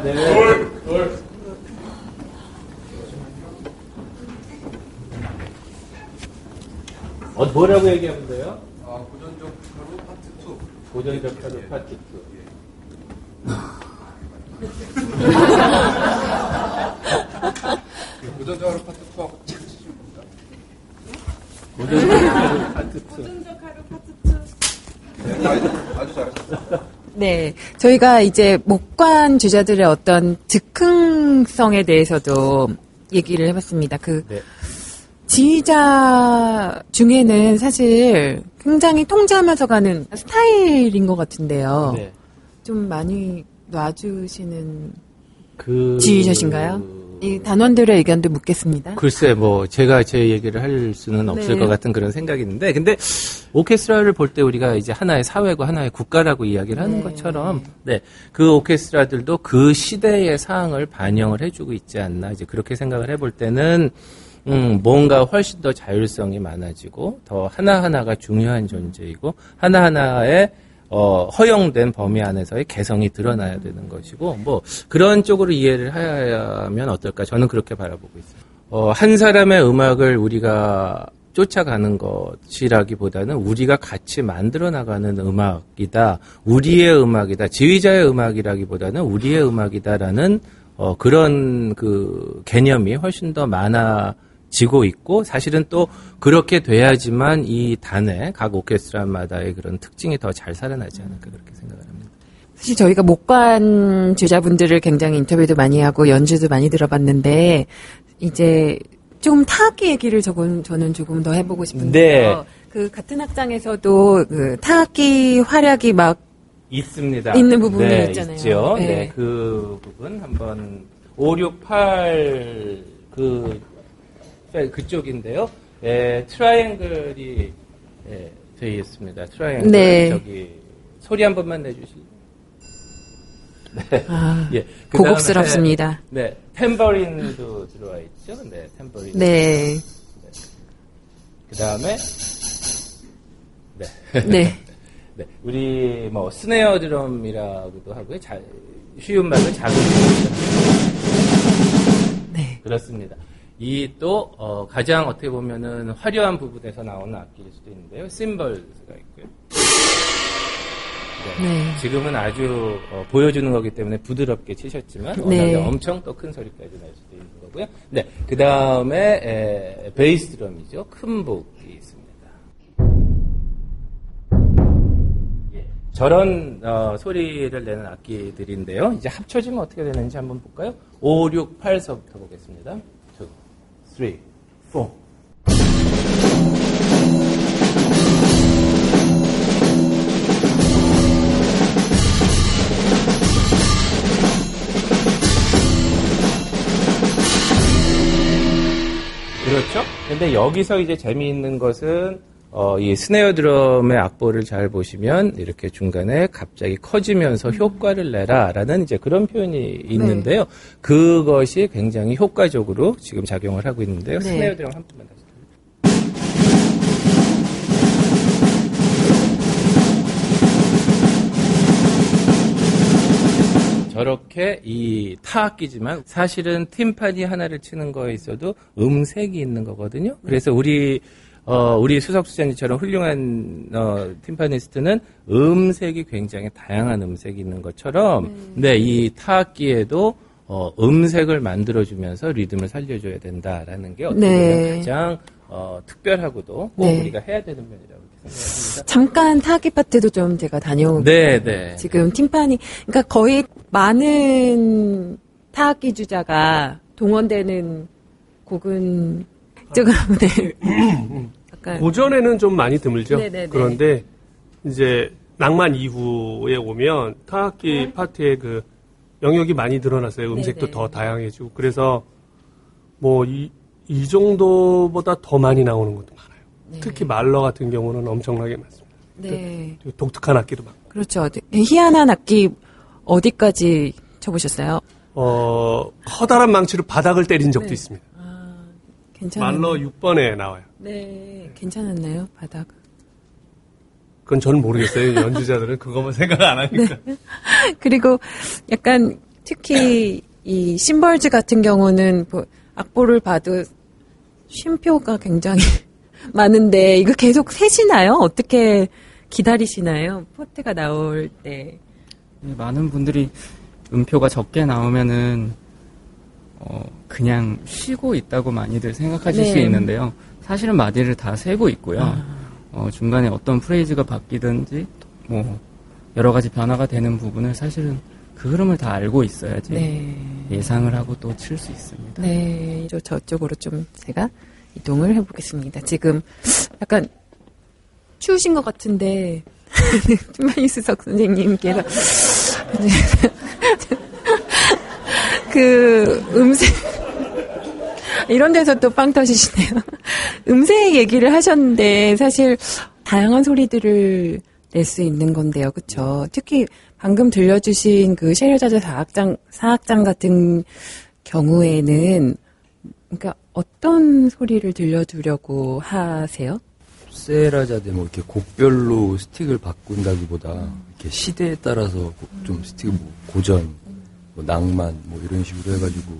하나, 둘. 뭐라고 얘기하면 돼요? 아, 고전적 하루 파트 2. 고전적 하루 파트 2. 고전적 하루 파트 2하고 착취시면 됩니다. 고전적 하루 파트 2. 아주 잘하셨어요. 네, 저희가 이제 목관 주자들의 어떤 즉흥성에 대해서도 얘기를 해봤습니다. 지휘자 중에는 사실 굉장히 통제하면서 가는 스타일인 것 같은데요. 네. 좀 많이 놔주시는 지휘자신가요? 이 단원들의 의견도 묻겠습니다. 글쎄, 제가 제 얘기를 할 수는 없을 것 같은 그런 생각이 있는데, 근데 오케스트라를 볼 때 우리가 이제 하나의 사회고 하나의 국가라고 이야기를 하는 것처럼, 그 오케스트라들도 그 시대의 상황을 반영을 해주고 있지 않나, 이제 그렇게 생각을 해볼 때는, 뭔가 훨씬 더 자율성이 많아지고 더 하나하나가 중요한 존재이고 하나하나의 허용된 범위 안에서의 개성이 드러나야 되는 것이고 그런 쪽으로 이해를 하면 어떨까 저는 그렇게 바라보고 있어요. 한 사람의 음악을 우리가 쫓아가는 것이라기보다는 우리가 같이 만들어 나가는 음악이다. 우리의 음악이다. 지휘자의 음악이라기보다는 우리의 음악이다라는 그런 그 개념이 훨씬 더 많아지고 있고 사실은 또 그렇게 돼야지만 이 단에 각 오케스트라마다의 그런 특징이 더 잘 살아나지 않을까 그렇게 생각을 합니다. 사실 저희가 목관 주자분들을 굉장히 인터뷰도 많이 하고 연주도 많이 들어봤는데 이제 조금 타악기 얘기를 저는 조금 더 해보고 싶은데요. 네. 그 같은 학장에서도 그 타악기 활약이 막 있습니다. 있는 부분이 있잖아요. 있죠. 네, 그 부분 한번 5, 6, 8 그쪽인데요. 예, 트라이앵글이 되어 있습니다. 트라이앵글 저기 소리 한 번만 내주실래요? 네. 아, 고급스럽습니다. 네, 탬버린도 들어와 있죠. 네, 탬버린. 네. 그다음에 네, 우리 스네어 드럼이라고도 하고요. 쉬운 말로 작은 드럼. 네. 그렇습니다. 이 또 가장 어떻게 보면은 화려한 부분에서 나오는 악기일 수도 있는데요. 심벌스가 있고요. 네. 지금은 아주 보여주는 거기 때문에 부드럽게 치셨지만 엄청 또 큰 소리까지 날 수도 있는 거고요. 네. 그 다음에 베이스 드럼이죠. 큰 북이 있습니다. 저런 소리를 내는 악기들인데요. 이제 합쳐지면 어떻게 되는지 한번 볼까요? 5, 6, 8서부터 보겠습니다. 2, 3, 4. 그렇죠? 근데 여기서 이제 재미있는 것은 이 스네어 드럼의 악보를 잘 보시면 이렇게 중간에 갑자기 커지면서 효과를 내라라는 이제 그런 표현이 있는데요. 그것이 굉장히 효과적으로 지금 작용을 하고 있는데요. 네. 스네어 드럼 한 번만 다시. 저렇게 이 타악기지만 사실은 팀파니 하나를 치는 거에 있어도 음색이 있는 거거든요. 그래서 우리 수석 수자님처럼 훌륭한 팀파니스트는 음색이 굉장히 다양한 음색이 있는 것처럼 이 타악기에도 음색을 만들어주면서 리듬을 살려줘야 된다라는 게 어떻게 보면 가장 특별하고도 꼭 우리가 해야 되는 면이라고 생각합니다. 잠깐 타악기 파트도 좀 제가 다녀오고 지금 팀파니 그러니까 거의 많은 타악기 주자가 동원되는 곡은 고전에는 좀 많이 드물죠. 그런데 이제 낭만 이후에 오면 타악기 파트의 그 영역이 많이 늘어났어요. 음색도 더 다양해지고 그래서 이 정도보다 더 많이 나오는 것도 많아요. 특히 말러 같은 경우는 엄청나게 많습니다. 독특한 악기도 많고. 그렇죠. 희한한 악기 어디까지 쳐보셨어요? 커다란 망치로 바닥을 때린 적도 있습니다. 말러 6번에 나와요. 네, 괜찮았나요? 바닥. 그건 저는 모르겠어요. 연주자들은 그것만 생각 안 하니까. 그리고 약간 특히 이 심벌즈 같은 경우는 뭐 악보를 봐도 쉼표가 굉장히 많은데 이거 계속 세시나요? 어떻게 기다리시나요? 포트가 나올 때. 많은 분들이 음표가 적게 나오면은 그냥 쉬고 있다고 많이들 생각하실 네. 수 있는데요. 사실은 마디를 다 세고 있고요. 중간에 어떤 프레이즈가 바뀌든지 뭐 여러 가지 변화가 되는 부분을 사실은 그 흐름을 다 알고 있어야지 네. 예상을 하고 또 칠 수 있습니다. 네, 저쪽으로 좀 제가 이동을 해보겠습니다. 지금 약간 추우신 것 같은데 투마니스석 선생님께서 그 음색 이런 데서 또 빵 터지시네요. 음색 얘기를 하셨는데 사실 다양한 소리들을 낼 수 있는 건데요, 그렇죠? 특히 방금 들려주신 그 셰헤라자드 4악장 같은 경우에는 그러니까 어떤 소리를 들려주려고 하세요? 셰헤라자드 뭐 이렇게 곡별로 스틱을 바꾼다기보다 이렇게 시대에 따라서 좀 스틱을 뭐 고전, 뭐 낭만 뭐 이런 식으로 해가지고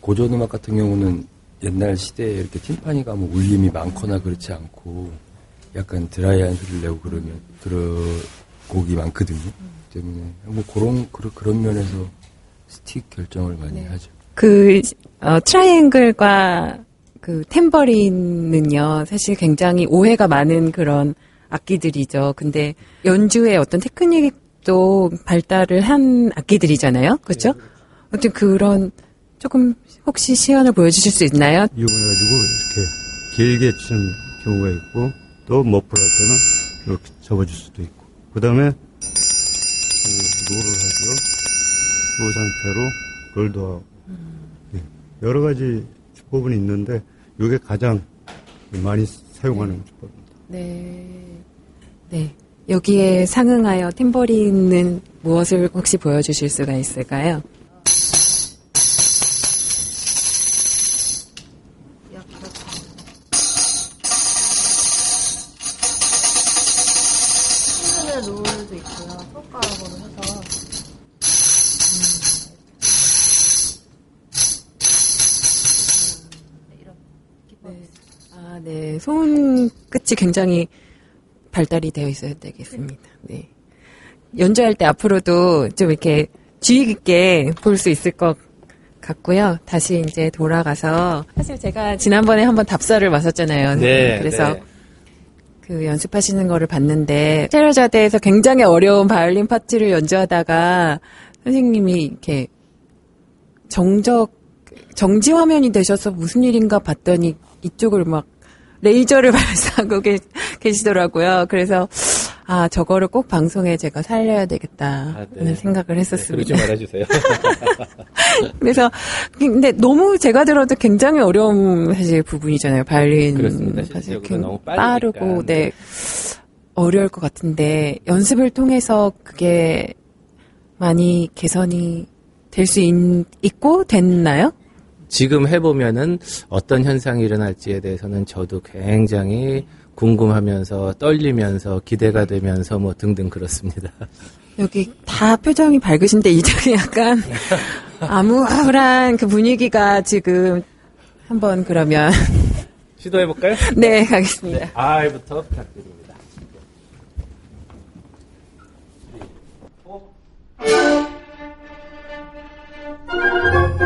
고전 음악 같은 경우는 옛날 시대에 이렇게 팀파니가 뭐 울림이 많거나 그렇지 않고 약간 드라이한 소리를 내고 그러면 그런 곡이 많거든요. 때문에 뭐 그런 면에서 스틱 결정을 많이 네. 하죠. 그 트라이앵글과 그 탬버린은요 사실 굉장히 오해가 많은 그런 악기들이죠. 근데 연주의 어떤 테크닉도 발달을 한 악기들이잖아요, 그렇죠? 네. 어떤 그런 조금 혹시 시연을 보여주실 수 있나요? 이용해가지고 이렇게 길게 치는 경우가 있고 또 머플할 때는 이렇게 접어줄 수도 있고 그 다음에 노를 하죠. 그 상태로 롤도 하고 네. 여러 가지 부분이 있는데 이게 가장 많이 사용하는 네. 주법입니다. 네, 네 여기에 상응하여 탬버린은 무엇을 혹시 보여주실 수가 있을까요? 템버린의 롤도 있고요. 손가락으로 해서. 네, 손끝이 굉장히 발달이 되어 있어야 되겠습니다. 네. 연주할 때 앞으로도 좀 이렇게 주의 깊게 볼 수 있을 것 같고요. 다시 이제 돌아가서 사실 제가 지난번에 한번 답사를 왔었잖아요. 네. 그래서 네. 그 연습하시는 거를 봤는데 셰헤라자드에서 굉장히 어려운 바이올린 파트를 연주하다가 선생님이 이렇게 정지 화면이 되셔서 무슨 일인가 봤더니 이쪽을 막 레이저를 발사하고 계시더라고요. 그래서 아 저거를 꼭 방송에 제가 살려야 되겠다는 네. 생각을 했었습니다. 네, 그러지 말아주세요. 그래서 근데 너무 제가 들어도 굉장히 어려운 사실 부분이잖아요. 바이올린 그렇습니다. 사실 너무 빠르고 네. 어려울 것 같은데 연습을 통해서 그게 많이 개선이 될 수 있고 됐나요? 지금 해보면은 어떤 현상이 일어날지에 대해서는 저도 굉장히 궁금하면서 떨리면서 기대가 되면서 뭐 등등 그렇습니다. 여기 다 표정이 밝으신데 이쪽에 약간 암울한 그 분위기가 지금 한번 그러면 시도해볼까요? 네, 가겠습니다. 네, R부터 부탁드립니다. 3, 4.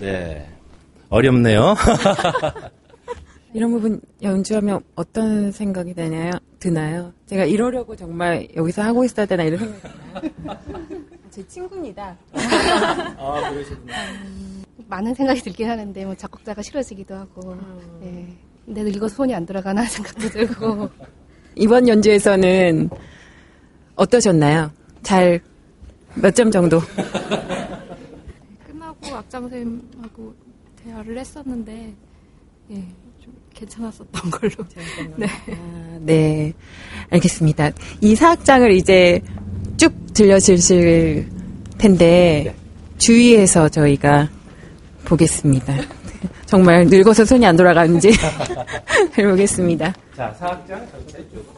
네. 어렵네요. 이런 부분 연주하면 어떤 생각이 드나요? 제가 이러려고 정말 여기서 하고 있어야 되나 이런 생각이 드나요? 제 친구입니다. 아, 그러시구나. 많은 생각이 들긴 하는데 뭐 작곡자가 싫어지기도 하고 네. 근데 늙어서 손이 안 들어가나 생각도 들고 이번 연주에서는 어떠셨나요? 잘 몇 점 정도? 끝나고 악장 선생님하고 대화를 했었는데 예, 좀 괜찮았었던 걸로. 네. 아, 네. 알겠습니다. 이 사악장을 이제 쭉 들려주실 텐데 네. 주의해서 저희가 보겠습니다. 정말 늙어서 손이 안 돌아가는지 잘 보겠습니다. 자, 사악장 전체 쭉.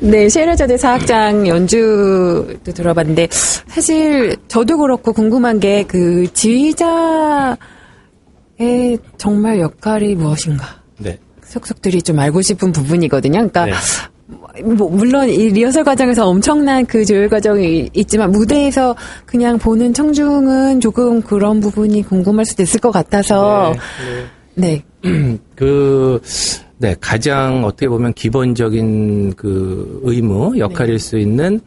네, 셰헤라자데 사악장 연주도 들어봤는데, 사실 저도 그렇고 궁금한 게 그 지휘자의 정말 역할이 무엇인가. 네. 속속들이 좀 알고 싶은 부분이거든요. 그러니까, 네. 뭐 물론 이 리허설 과정에서 엄청난 그 조율 과정이 있지만, 무대에서 그냥 보는 청중은 조금 그런 부분이 궁금할 수도 있을 것 같아서, 네. 네. 네, 가장 어떻게 보면 기본적인 그 의무, 역할일 네. 수 있는,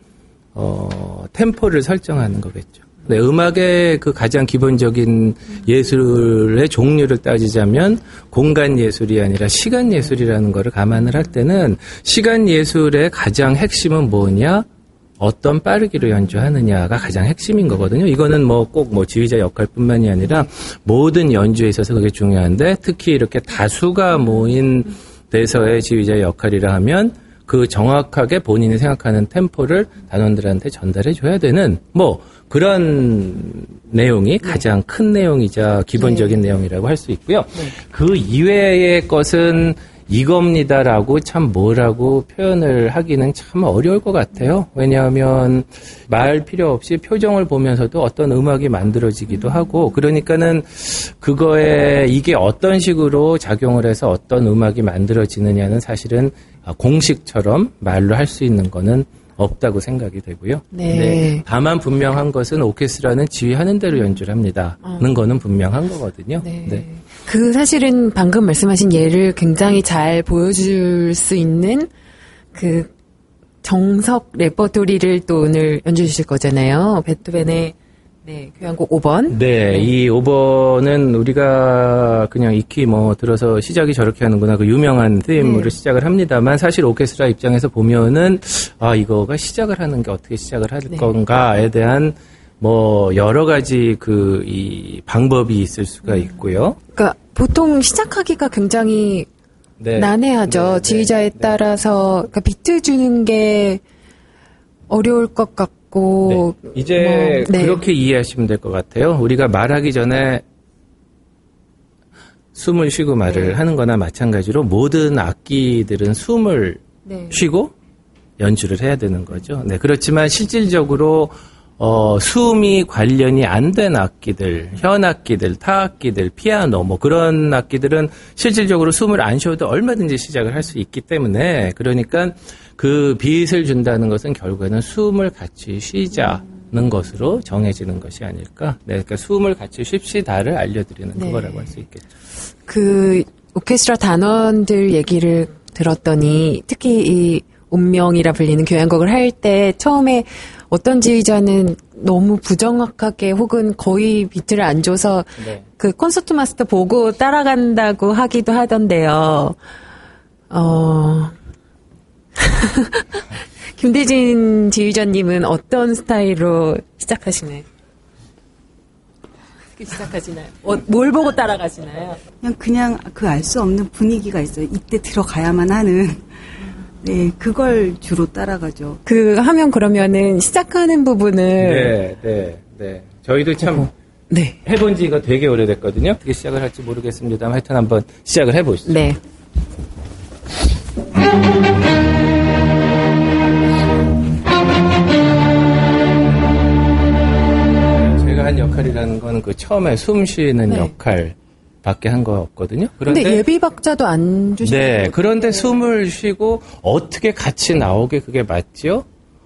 템포를 설정하는 거겠죠. 네, 음악의 그 가장 기본적인 예술의 종류를 따지자면 공간 예술이 아니라 시간 예술이라는 거를 감안을 할 때는 시간 예술의 가장 핵심은 뭐냐? 어떤 빠르기로 연주하느냐가 가장 핵심인 거거든요. 이거는 뭐 꼭 뭐 지휘자 역할뿐만이 아니라 모든 연주에 있어서 그게 중요한데, 특히 이렇게 다수가 모인 데서의 지휘자의 역할이라 하면 그 정확하게 본인이 생각하는 템포를 단원들한테 전달해 줘야 되는 뭐 그런 내용이 가장 큰 내용이자 기본적인 내용이라고 할 수 있고요. 그 이외의 것은 이겁니다라고 참 뭐라고 표현을 하기는 참 어려울 것 같아요. 왜냐하면 말 필요 없이 표정을 보면서도 어떤 음악이 만들어지기도 하고, 그러니까는 그거에 이게 어떤 식으로 작용을 해서 어떤 음악이 만들어지느냐는 사실은 공식처럼 말로 할 수 있는 거는 없다고 생각이 되고요. 네. 네. 다만 분명한 것은 오케스트라는 지휘하는 대로 연주를 합니다는 거는 분명한 거거든요. 네. 네. 그 사실은 방금 말씀하신 예를 굉장히 잘 보여줄 수 있는 그 정석 레퍼토리를 또 오늘 연주해 주실 거잖아요. 베토벤의 네, 교향곡 5번. 네, 네, 이 5번은 우리가 그냥 익히 뭐 들어서 시작이 저렇게 하는구나 그 유명한 팀으로 네. 시작을 합니다만, 사실 오케스트라 입장에서 보면은 아, 이거가 시작을 하는 게 어떻게 시작을 할 네. 건가에 대한 뭐 여러 가지 그 이 방법이 있을 수가 있고요. 그러니까 보통 시작하기가 굉장히 네. 난해하죠. 네. 지휘자에 네. 따라서 그러니까 비트 주는 게 어려울 것 같고. 네. 이제 네. 그렇게 이해하시면 될 것 같아요. 우리가 말하기 전에 숨을 쉬고 말을 네. 하는 거나 마찬가지로 모든 악기들은 숨을 네. 쉬고 연주를 해야 되는 거죠. 네. 그렇지만 실질적으로 숨이 관련이 안 된 악기들, 현악기들, 타악기들, 피아노 뭐 그런 악기들은 실질적으로 숨을 안 쉬어도 얼마든지 시작을 할 수 있기 때문에, 그러니까 그 빛을 준다는 것은 결국에는 숨을 같이 쉬자는 것으로 정해지는 것이 아닐까. 네, 그러니까 숨을 같이 쉽시다를 알려드리는 네. 그거라고 할 수 있겠죠. 그 오케스트라 단원들 얘기를 들었더니 특히 이 운명이라 불리는 교향곡을 할 때 처음에 어떤 지휘자는 너무 부정확하게 혹은 거의 비트를 안 줘서 네. 그 콘서트 마스터 보고 따라간다고 하기도 하던데요. 김대진 지휘자님은 어떤 스타일로 시작하시나요? 시작하시나요? 뭘 보고 따라가시나요? 그냥 그 알 수 없는 분위기가 있어요. 이때 들어가야만 하는. 네, 그걸 주로 따라가죠. 그 하면 그러면은 시작하는 부분을. 네. 저희도 참 해본 지가 되게 오래됐거든요. 어떻게 시작을 할지 모르겠습니다만 하여튼 한번 시작을 해보시죠. 네. 제가 한 역할이라는 건 그 처음에 숨 쉬는 역할 밖에 한 거 없거든요. 그런데 예비 박자도 안 주시는 거예요. 네. 그런데 숨을 쉬고 어떻게 같이 나오게 그게 맞지요?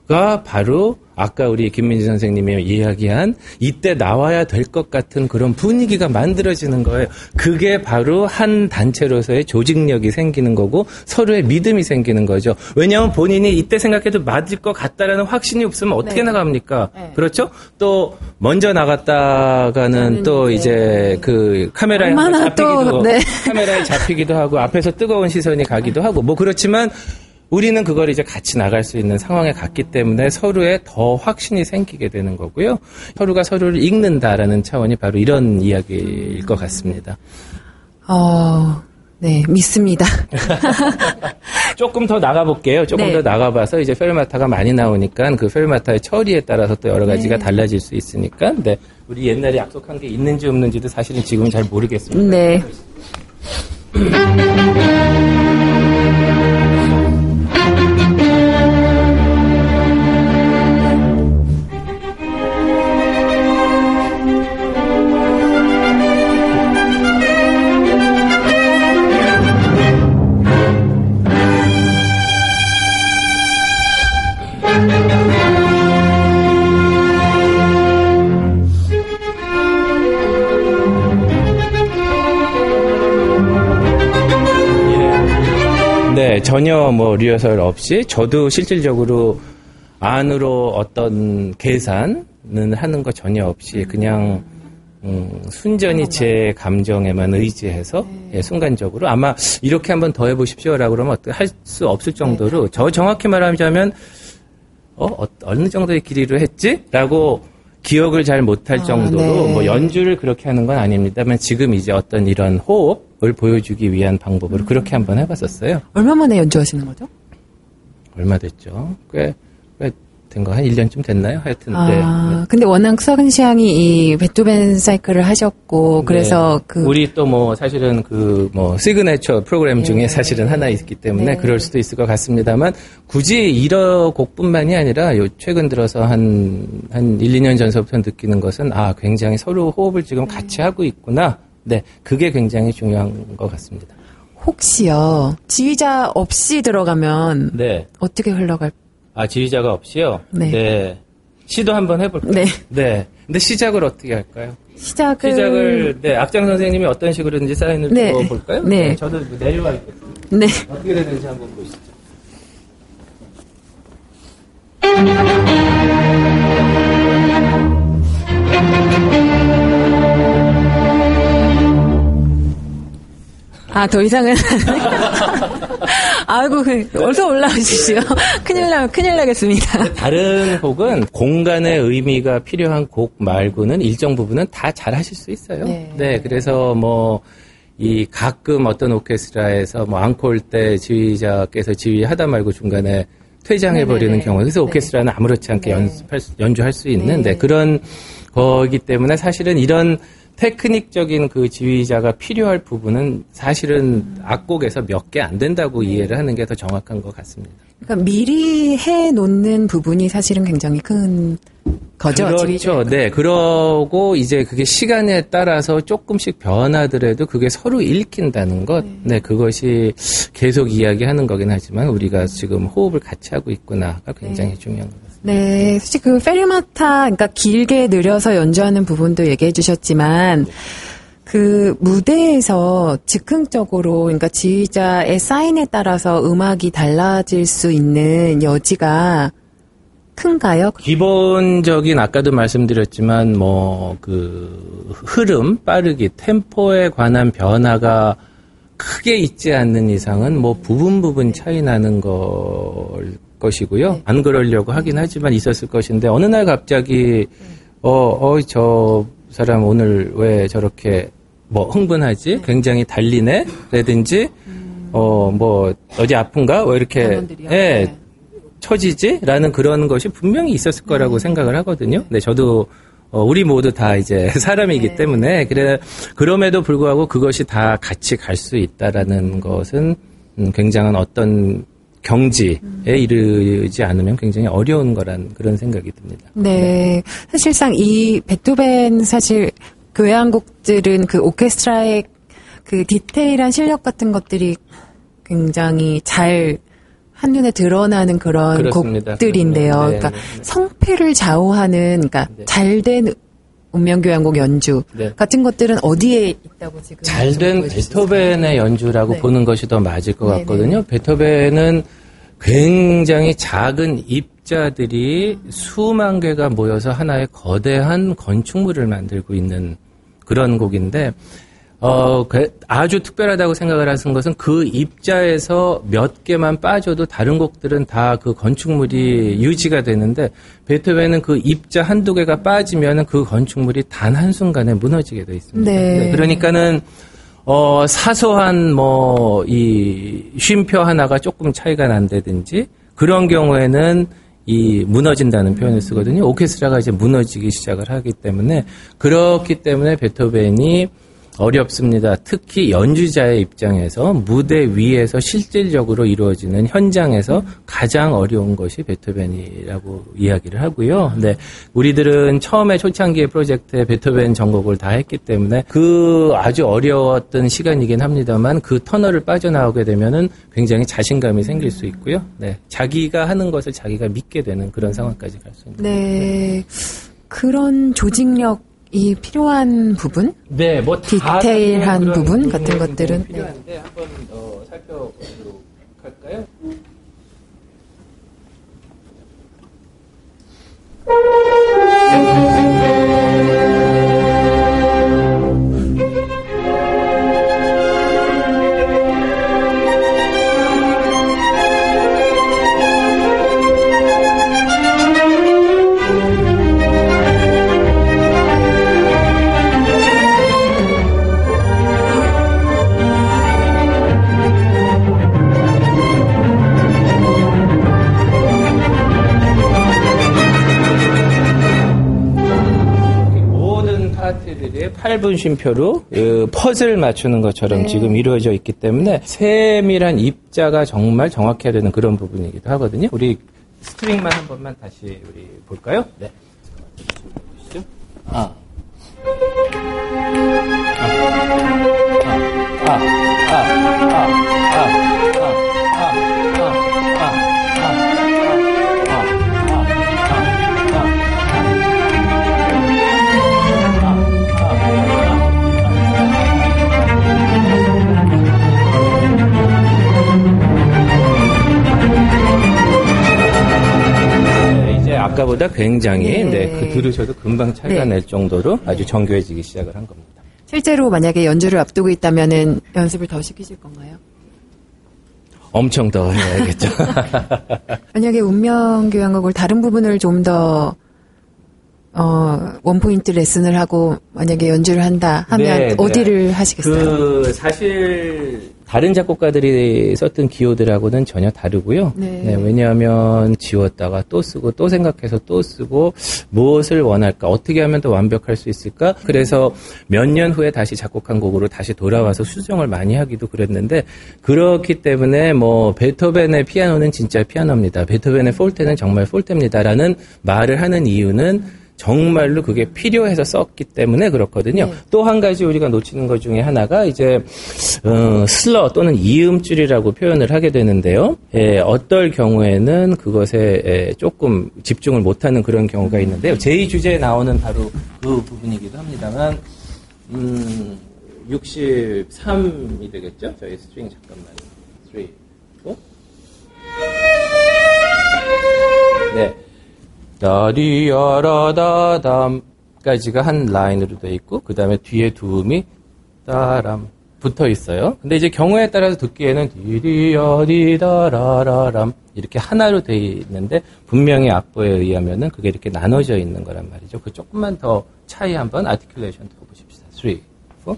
가 바로 아까 우리 김민지 선생님이 이야기한 이때 나와야 될 것 같은 그런 분위기가 만들어지는 거예요. 그게 바로 한 단체로서의 조직력이 생기는 거고 서로의 믿음이 생기는 거죠. 왜냐하면 본인이 이때 생각해도 맞을 것 같다라는 확신이 없으면 어떻게 나갑니까? 그렇죠? 또 먼저 나갔다가는 또 이제 그 카메라에 잡히기도 하고 카메라에 잡히기도 하고 앞에서 뜨거운 시선이 가기도 하고 뭐 그렇지만 우리는 그걸 이제 같이 나갈 수 있는 상황에 갔기 때문에 서로에 더 확신이 생기게 되는 거고요. 서로가 서로를 읽는다라는 차원이 바로 이런 이야기일 것 같습니다. 믿습니다. 조금 더 나가볼게요. 더 나가봐서 이제 페르마타가 많이 나오니까 그 페르마타의 처리에 따라서 또 여러 가지가 달라질 수 있으니까 우리 옛날에 약속한 게 있는지 없는지도 사실은 지금은 잘 모르겠습니다. 네. 전혀 리허설 없이 저도 실질적으로 안으로 어떤 계산은 하는 거 전혀 없이 그냥 순전히 제 감정에만 의지해서 순간적으로 아마 이렇게 한번 더 해보십시오라고 그러면 할 수 없을 정도로 저 정확히 말하자면 어느 정도의 길이로 했지라고 기억을 잘 못할 정도로 연주를 그렇게 하는 건 아닙니다만 지금 이제 어떤 이런 호흡을 보여주기 위한 방법으로 그렇게 한번 해봤었어요. 얼마 만에 연주하시는 거죠? 얼마 됐죠? 꽤 된 거 한 1년쯤 됐나요? 하여튼 근데 워낙 서근시향이 이 베토벤 사이클을 하셨고 그래서 우리 또 사실은 시그네처 프로그램 중에 사실은 하나 있기 때문에 그럴 수도 있을 것 같습니다만 굳이 이런 곡뿐만이 아니라 최근 들어서 한 1, 2년 전서부터 느끼는 것은 굉장히 서로 호흡을 지금 같이 하고 있구나. 네, 그게 굉장히 중요한 것 같습니다. 혹시요 지휘자 없이 들어가면 어떻게 흘러갈까요? 지휘자가 없이요? 네. 시도 한번 해볼까요? 네. 근데 시작을 어떻게 할까요? 시작을, 악장 선생님이 어떤 식으로든지 사인을 넣어볼까요? 네. 저도 내려와 있겠습니다. 네. 어떻게 되는지 한번 보시죠. 더 이상은. 아이고, 어서 올라오십시오. 큰일 나겠습니다. 다른 곡은 공간의 의미가 필요한 곡 말고는 일정 부분은 다 잘 하실 수 있어요. 네, 그래서 이 가끔 어떤 오케스트라에서 앙콜 때 지휘자께서 지휘하다 말고 중간에 퇴장해버리는 경우. 그래서 오케스트라는 아무렇지 않게 연주할 수 있는데 그런 거기 때문에 사실은 이런 테크닉적인 그 지휘자가 필요할 부분은 사실은 악곡에서 몇 개 안 된다고 이해를 하는 게 더 정확한 것 같습니다. 그러니까 미리 해놓는 부분이 사실은 굉장히 큰 거죠. 그렇죠. 네. 그러고 이제 그게 시간에 따라서 조금씩 변하더라도 그게 서로 읽힌다는 것. 네. 그것이 계속 이야기하는 거긴 하지만 우리가 지금 호흡을 같이 하고 있구나가 굉장히 중요한 것 같습니다. 네, 솔직히 그 페르마타, 그러니까 길게 늘려서 연주하는 부분도 얘기해 주셨지만, 그 무대에서 즉흥적으로, 그러니까 지휘자의 사인에 따라서 음악이 달라질 수 있는 여지가 큰가요? 기본적인, 아까도 말씀드렸지만, 흐름, 빠르기, 템포에 관한 변화가 크게 있지 않는 이상은 부분 차이 나는 것이고요. 안 그러려고 하긴 하지만 있었을 것인데 어느 날 갑자기 저 사람 오늘 왜 저렇게 뭐 흥분하지? 굉장히 달리네? 라든지 뭐 어디 아픈가? 왜 이렇게 예, 처지지? 라는 그런 것이 분명히 있었을 거라고 생각을 하거든요. 근데 저도 우리 모두 다 이제 사람이기 네. 때문에 그럼에도 불구하고 그것이 다 같이 갈 수 있다라는 것은 굉장한 어떤 경지에 이르지 않으면 굉장히 어려운 거란 그런 생각이 듭니다. 네. 사실상 이 베토벤 사실 교향곡들은 그 오케스트라의 그 디테일한 실력 같은 것들이 굉장히 잘 한눈에 드러나는 그런 그렇습니다. 곡들인데요. 네, 그러니까 네. 성패를 좌우하는 그러니까 네. 잘된 운명교향곡 연주 네. 같은 것들은 어디에 있다고 지금 잘된 베토벤의 연주라고 네. 보는 것이 더 맞을 것 네네. 같거든요. 베토벤은 굉장히 작은 입자들이 수만 개가 모여서 하나의 거대한 건축물을 만들고 있는 그런 곡인데 아주 특별하다고 생각을 하신 것은 그 입자에서 몇 개만 빠져도 다른 곡들은 다 그 건축물이 유지가 되는데 베토벤은 그 입자 한두 개가 빠지면 그 건축물이 단 한순간에 무너지게 돼 있습니다. 네. 네. 그러니까는 사소한 뭐 이 쉼표 하나가 조금 차이가 난다든지 그런 경우에는 이 무너진다는 표현을 쓰거든요. 오케스트라가 이제 무너지기 시작을 하기 때문에 그렇기 때문에 베토벤이 어렵습니다. 특히 연주자의 입장에서 무대 위에서 실질적으로 이루어지는 현장에서 가장 어려운 것이 베토벤이라고 이야기를 하고요. 네, 우리들은 처음에 초창기의 프로젝트에 베토벤 전곡을 다 했기 때문에 그 아주 어려웠던 시간이긴 합니다만 그 터널을 빠져나오게 되면은 굉장히 자신감이 생길 수 있고요. 네, 자기가 하는 것을 자기가 믿게 되는 그런 상황까지 갈 수 있는 네, 그런 조직력 이 필요한 부분, 네, 뭐 디테일한 부분 같은 것들은 필요한데 네. 한번 살펴보도록 할까요? 파트들이 8분 쉼표로 퍼즐 맞추는 것처럼 네. 지금 이루어져 있기 때문에 세밀한 입자가 정말 정확해야 되는 그런 부분이기도 하거든요. 우리 스트링만 한 번만 다시 우리 볼까요? 네. 아까보다 굉장히 네. 네, 들으셔도 금방 차이가 네. 날 정도로 아주 정교해지기 시작을 한 겁니다. 실제로 만약에 연주를 앞두고 있다면은 연습을 더 시키실 건가요? 엄청 더 해야겠죠. 만약에 운명교향곡을 다른 부분을 좀 더 원포인트 레슨을 하고 만약에 연주를 한다 하면 네, 어디를 네. 하시겠어요? 사실 다른 작곡가들이 썼던 기호들하고는 전혀 다르고요. 네. 네, 왜냐하면 지웠다가 또 쓰고 또 생각해서 또 쓰고 무엇을 원할까? 어떻게 하면 더 완벽할 수 있을까? 그래서 몇 년 후에 다시 작곡한 곡으로 다시 돌아와서 수정을 많이 하기도 그랬는데 그렇기 때문에 뭐 베토벤의 피아노는 진짜 피아노입니다. 베토벤의 폴테는 정말 폴테입니다라는 말을 하는 이유는 정말로 그게 필요해서 썼기 때문에 그렇거든요. 네. 또 한 가지 우리가 놓치는 것 중에 하나가 이제 슬러 또는 이음줄이라고 표현을 하게 되는데요. 예, 어떨 경우에는 그것에 조금 집중을 못하는 그런 경우가 있는데요. 제2 주제에 나오는 바로 그 부분이기도 합니다만 63이 되겠죠? 저희 스트링 잠깐만 3, 4 네. 다리아라다담까지가 한 라인으로 돼 있고 그 다음에 뒤에 두 음이 따람 붙어 있어요. 근데 이제 경우에 따라서 듣기에는 디디어디다라라람 이렇게 하나로 돼 있는데 분명히 악보에 의하면은 그게 이렇게 나눠져 있는 거란 말이죠. 그 조금만 더 차이 한번 아티큘레이션 들어보십시다. 3, 4.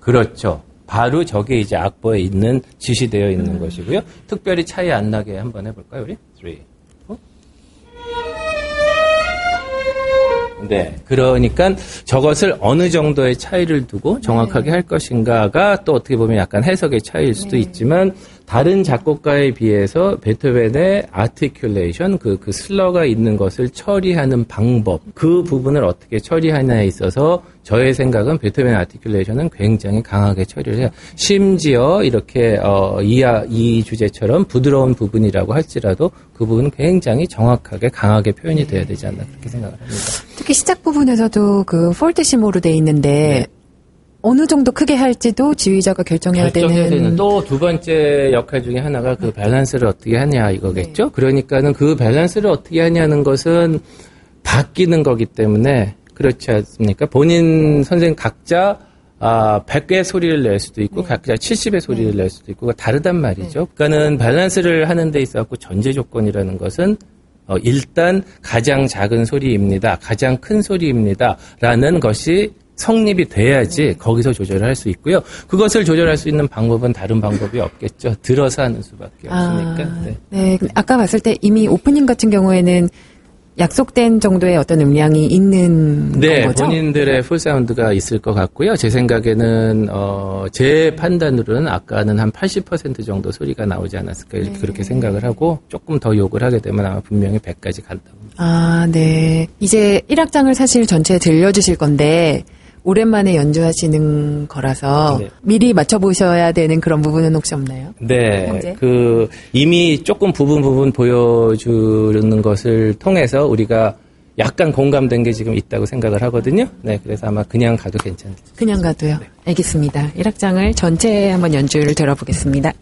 그렇죠. 바로 저게 이제 악보에 있는 지시되어 있는 것이고요. 특별히 차이 안 나게 한번 해볼까요, 우리? 3, 4. 네, 그러니까 저것을 어느 정도의 차이를 두고 정확하게 할 것인가가 또 어떻게 보면 약간 해석의 차이일 수도 있지만 다른 작곡가에 비해서 베토벤의 아티큘레이션, 그 슬러가 있는 것을 처리하는 방법, 그 부분을 어떻게 처리하냐에 있어서 저의 생각은 베토벤의 아티큘레이션은 굉장히 강하게 처리를 해요. 심지어 이렇게 이 주제처럼 부드러운 부분이라고 할지라도 그 부분은 굉장히 정확하게 강하게 표현이 돼야 되지 않나 그렇게 생각을 합니다. 특히 시작 부분에서도 그 폴티시모로 돼 있는데 어느 정도 크게 할지도 지휘자가 결정해야 되는. 또 두 번째 역할 중에 하나가 그 밸런스를 어떻게 하냐 이거겠죠. 네. 그러니까는 그 밸런스를 어떻게 하냐는 것은 바뀌는 거기 때문에 그렇지 않습니까? 본인 선생님 각자 100개의 소리를 낼 수도 있고 각자 70의 소리를 낼 수도 있고 다르단 말이죠. 그러니까는 밸런스를 하는 데 있어서 전제 조건이라는 것은 일단 가장 작은 소리입니다. 가장 큰 소리입니다. 라는 것이 성립이 돼야지 거기서 조절을 할 수 있고요. 그것을 조절할 수 있는 방법은 다른 방법이 없겠죠. 들어서 하는 수밖에 없으니까. 네. 아까 봤을 때 이미 오프닝 같은 경우에는 약속된 정도의 어떤 음량이 있는 거죠? 본인들의 풀사운드가 있을 것 같고요. 제 생각에는 제 판단으로는 아까는 한 80% 정도 소리가 나오지 않았을까 그렇게 생각을 하고 조금 더 욕을 하게 되면 아마 분명히 100까지 간다고. 아, 네. 이제 1악장을 사실 전체 들려주실 건데 오랜만에 연주하시는 거라서 미리 맞춰보셔야 되는 그런 부분은 혹시 없나요? 네. 그 이미 조금 부분 보여주는 것을 통해서 우리가 약간 공감된 게 지금 있다고 생각을 하거든요. 네. 그래서 아마 그냥 가도 괜찮을 것 같습니다. 그냥 가도요? 네. 알겠습니다. 1악장을 전체 한번 연주를 들어보겠습니다.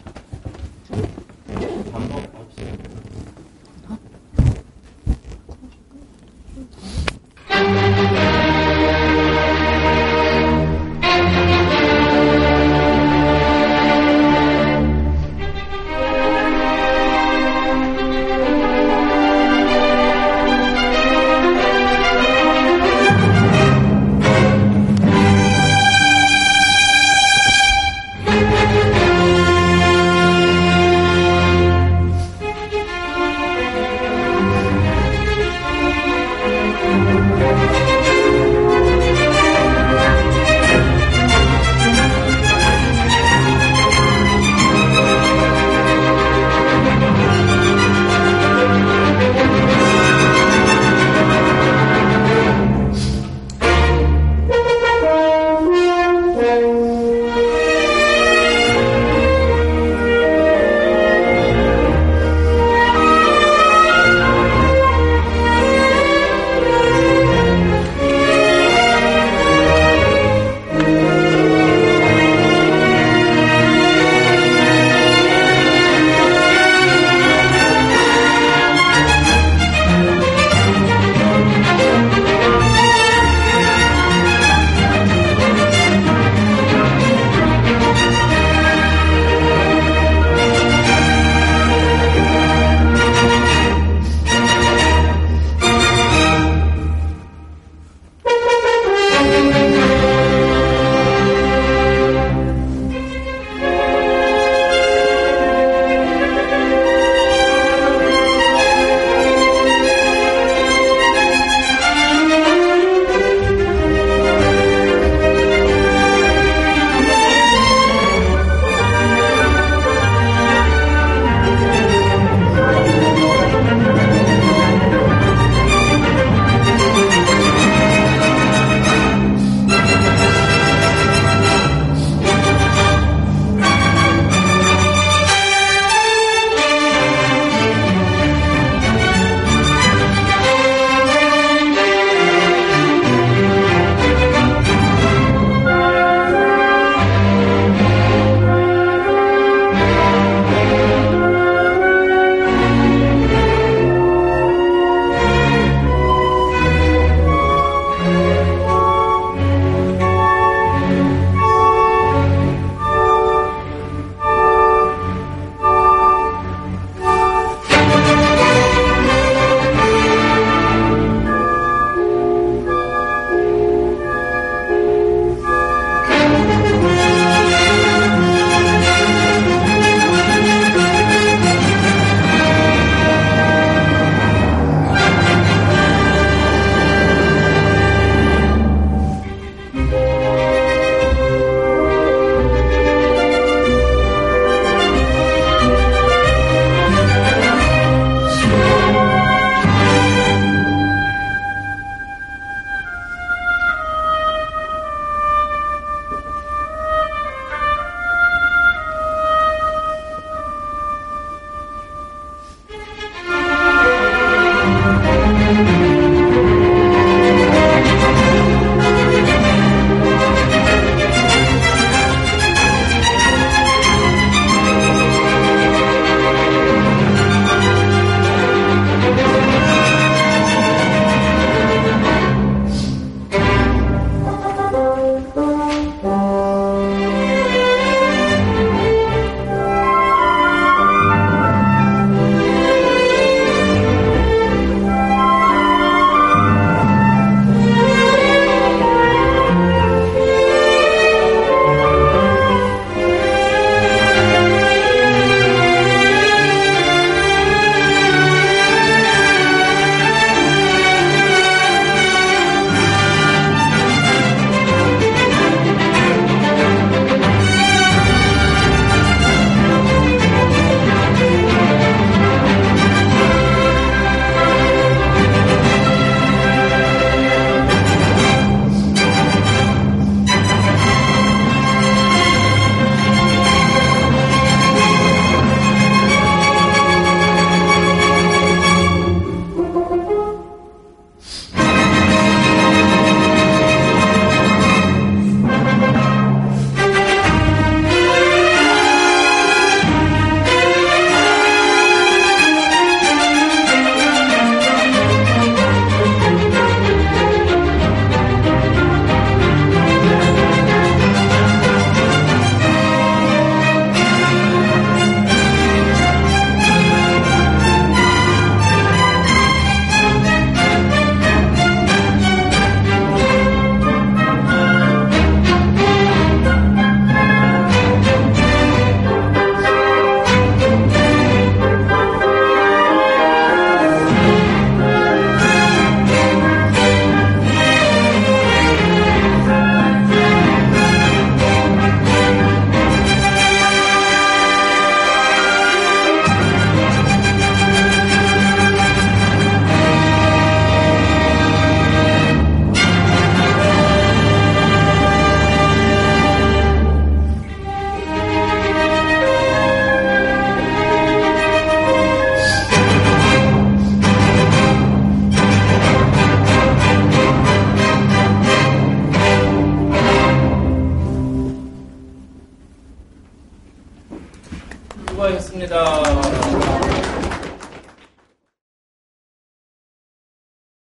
고맙습니다.